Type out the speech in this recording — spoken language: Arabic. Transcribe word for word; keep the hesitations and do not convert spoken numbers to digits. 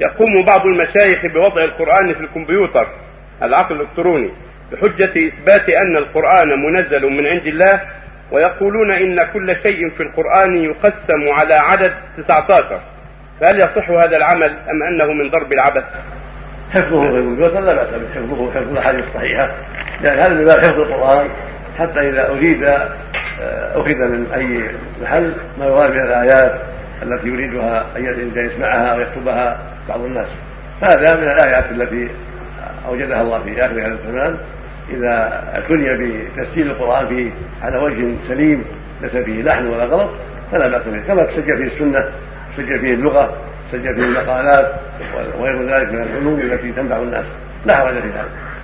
يقوم بعض المشايخ بوضع القرآن في الكمبيوتر العقل الإلكتروني بحجة إثبات أن القرآن منزل من عند الله، ويقولون إن كل شيء في القرآن يقسم على عدد تسعة عشر، فهل يصح هذا العمل أم أنه من ضرب العبث؟ حفظه في الكمبيوتر لا بأس به، حفظه حفظ الأحاديث الصحيحة، لأن هذا من باب حفظ القرآن، حتى إذا أريد أخذ من أي محل ما يراد من الآيات التي يريدها أن الإنسان يسمعها أو يكتبها بعض الناس. هذا من الآيات التي أوجدها الله في آخر هذا الزمان، إذا اعتني بتسجيل القرآن فيه على وجه سليم ليس فيه لحن ولا غلط فلا بأس به، كما تسجل فيه السنة، تسجل فيه اللغة، تسجل فيه المقالات وغير ذلك من العلوم التي تنفع الناس، لا حرج في هذا.